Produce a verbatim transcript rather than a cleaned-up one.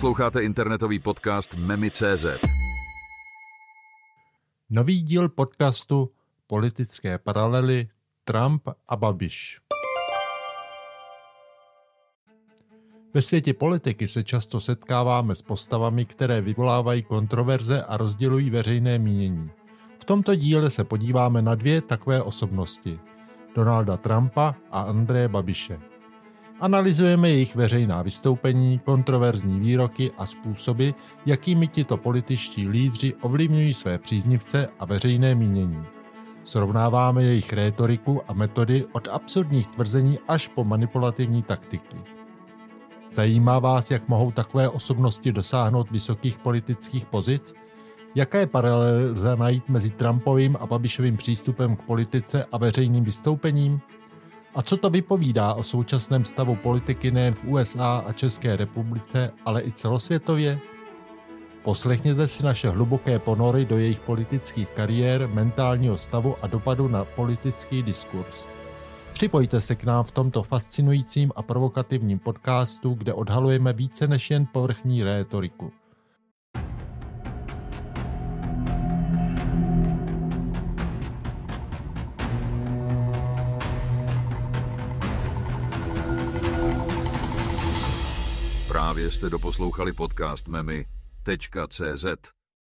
Posloucháte internetový podcast Memy tečka cé zet. Nový díl podcastu Politické paralely Trump a Babiš. Ve světě politiky se často setkáváme s postavami, které vyvolávají kontroverze a rozdělují veřejné mínění. V tomto díle se podíváme na dvě takové osobnosti, Donalda Trumpa a Andreje Babiše. Analyzujeme jejich veřejná vystoupení, kontroverzní výroky a způsoby, jakými tito političtí lídři ovlivňují své příznivce a veřejné mínění. Srovnáváme jejich rétoriku a metody od absurdních tvrzení až po manipulativní taktiky. Zajímá vás, jak mohou takové osobnosti dosáhnout vysokých politických pozic? Jaké paralely lze najít mezi Trumpovým a Babišovým přístupem k politice a veřejným vystoupením? A co to vypovídá o současném stavu politiky nejen v U S A a České republice, ale i celosvětově? Poslechněte si naše hluboké ponory do jejich politických kariér, mentálního stavu a dopadu na politický diskurs. Připojte se k nám v tomto fascinujícím a provokativním podcastu, kde odhalujeme více než jen povrchní rétoriku. Právě jste doposlouchali podcast Memy tečka cé zet.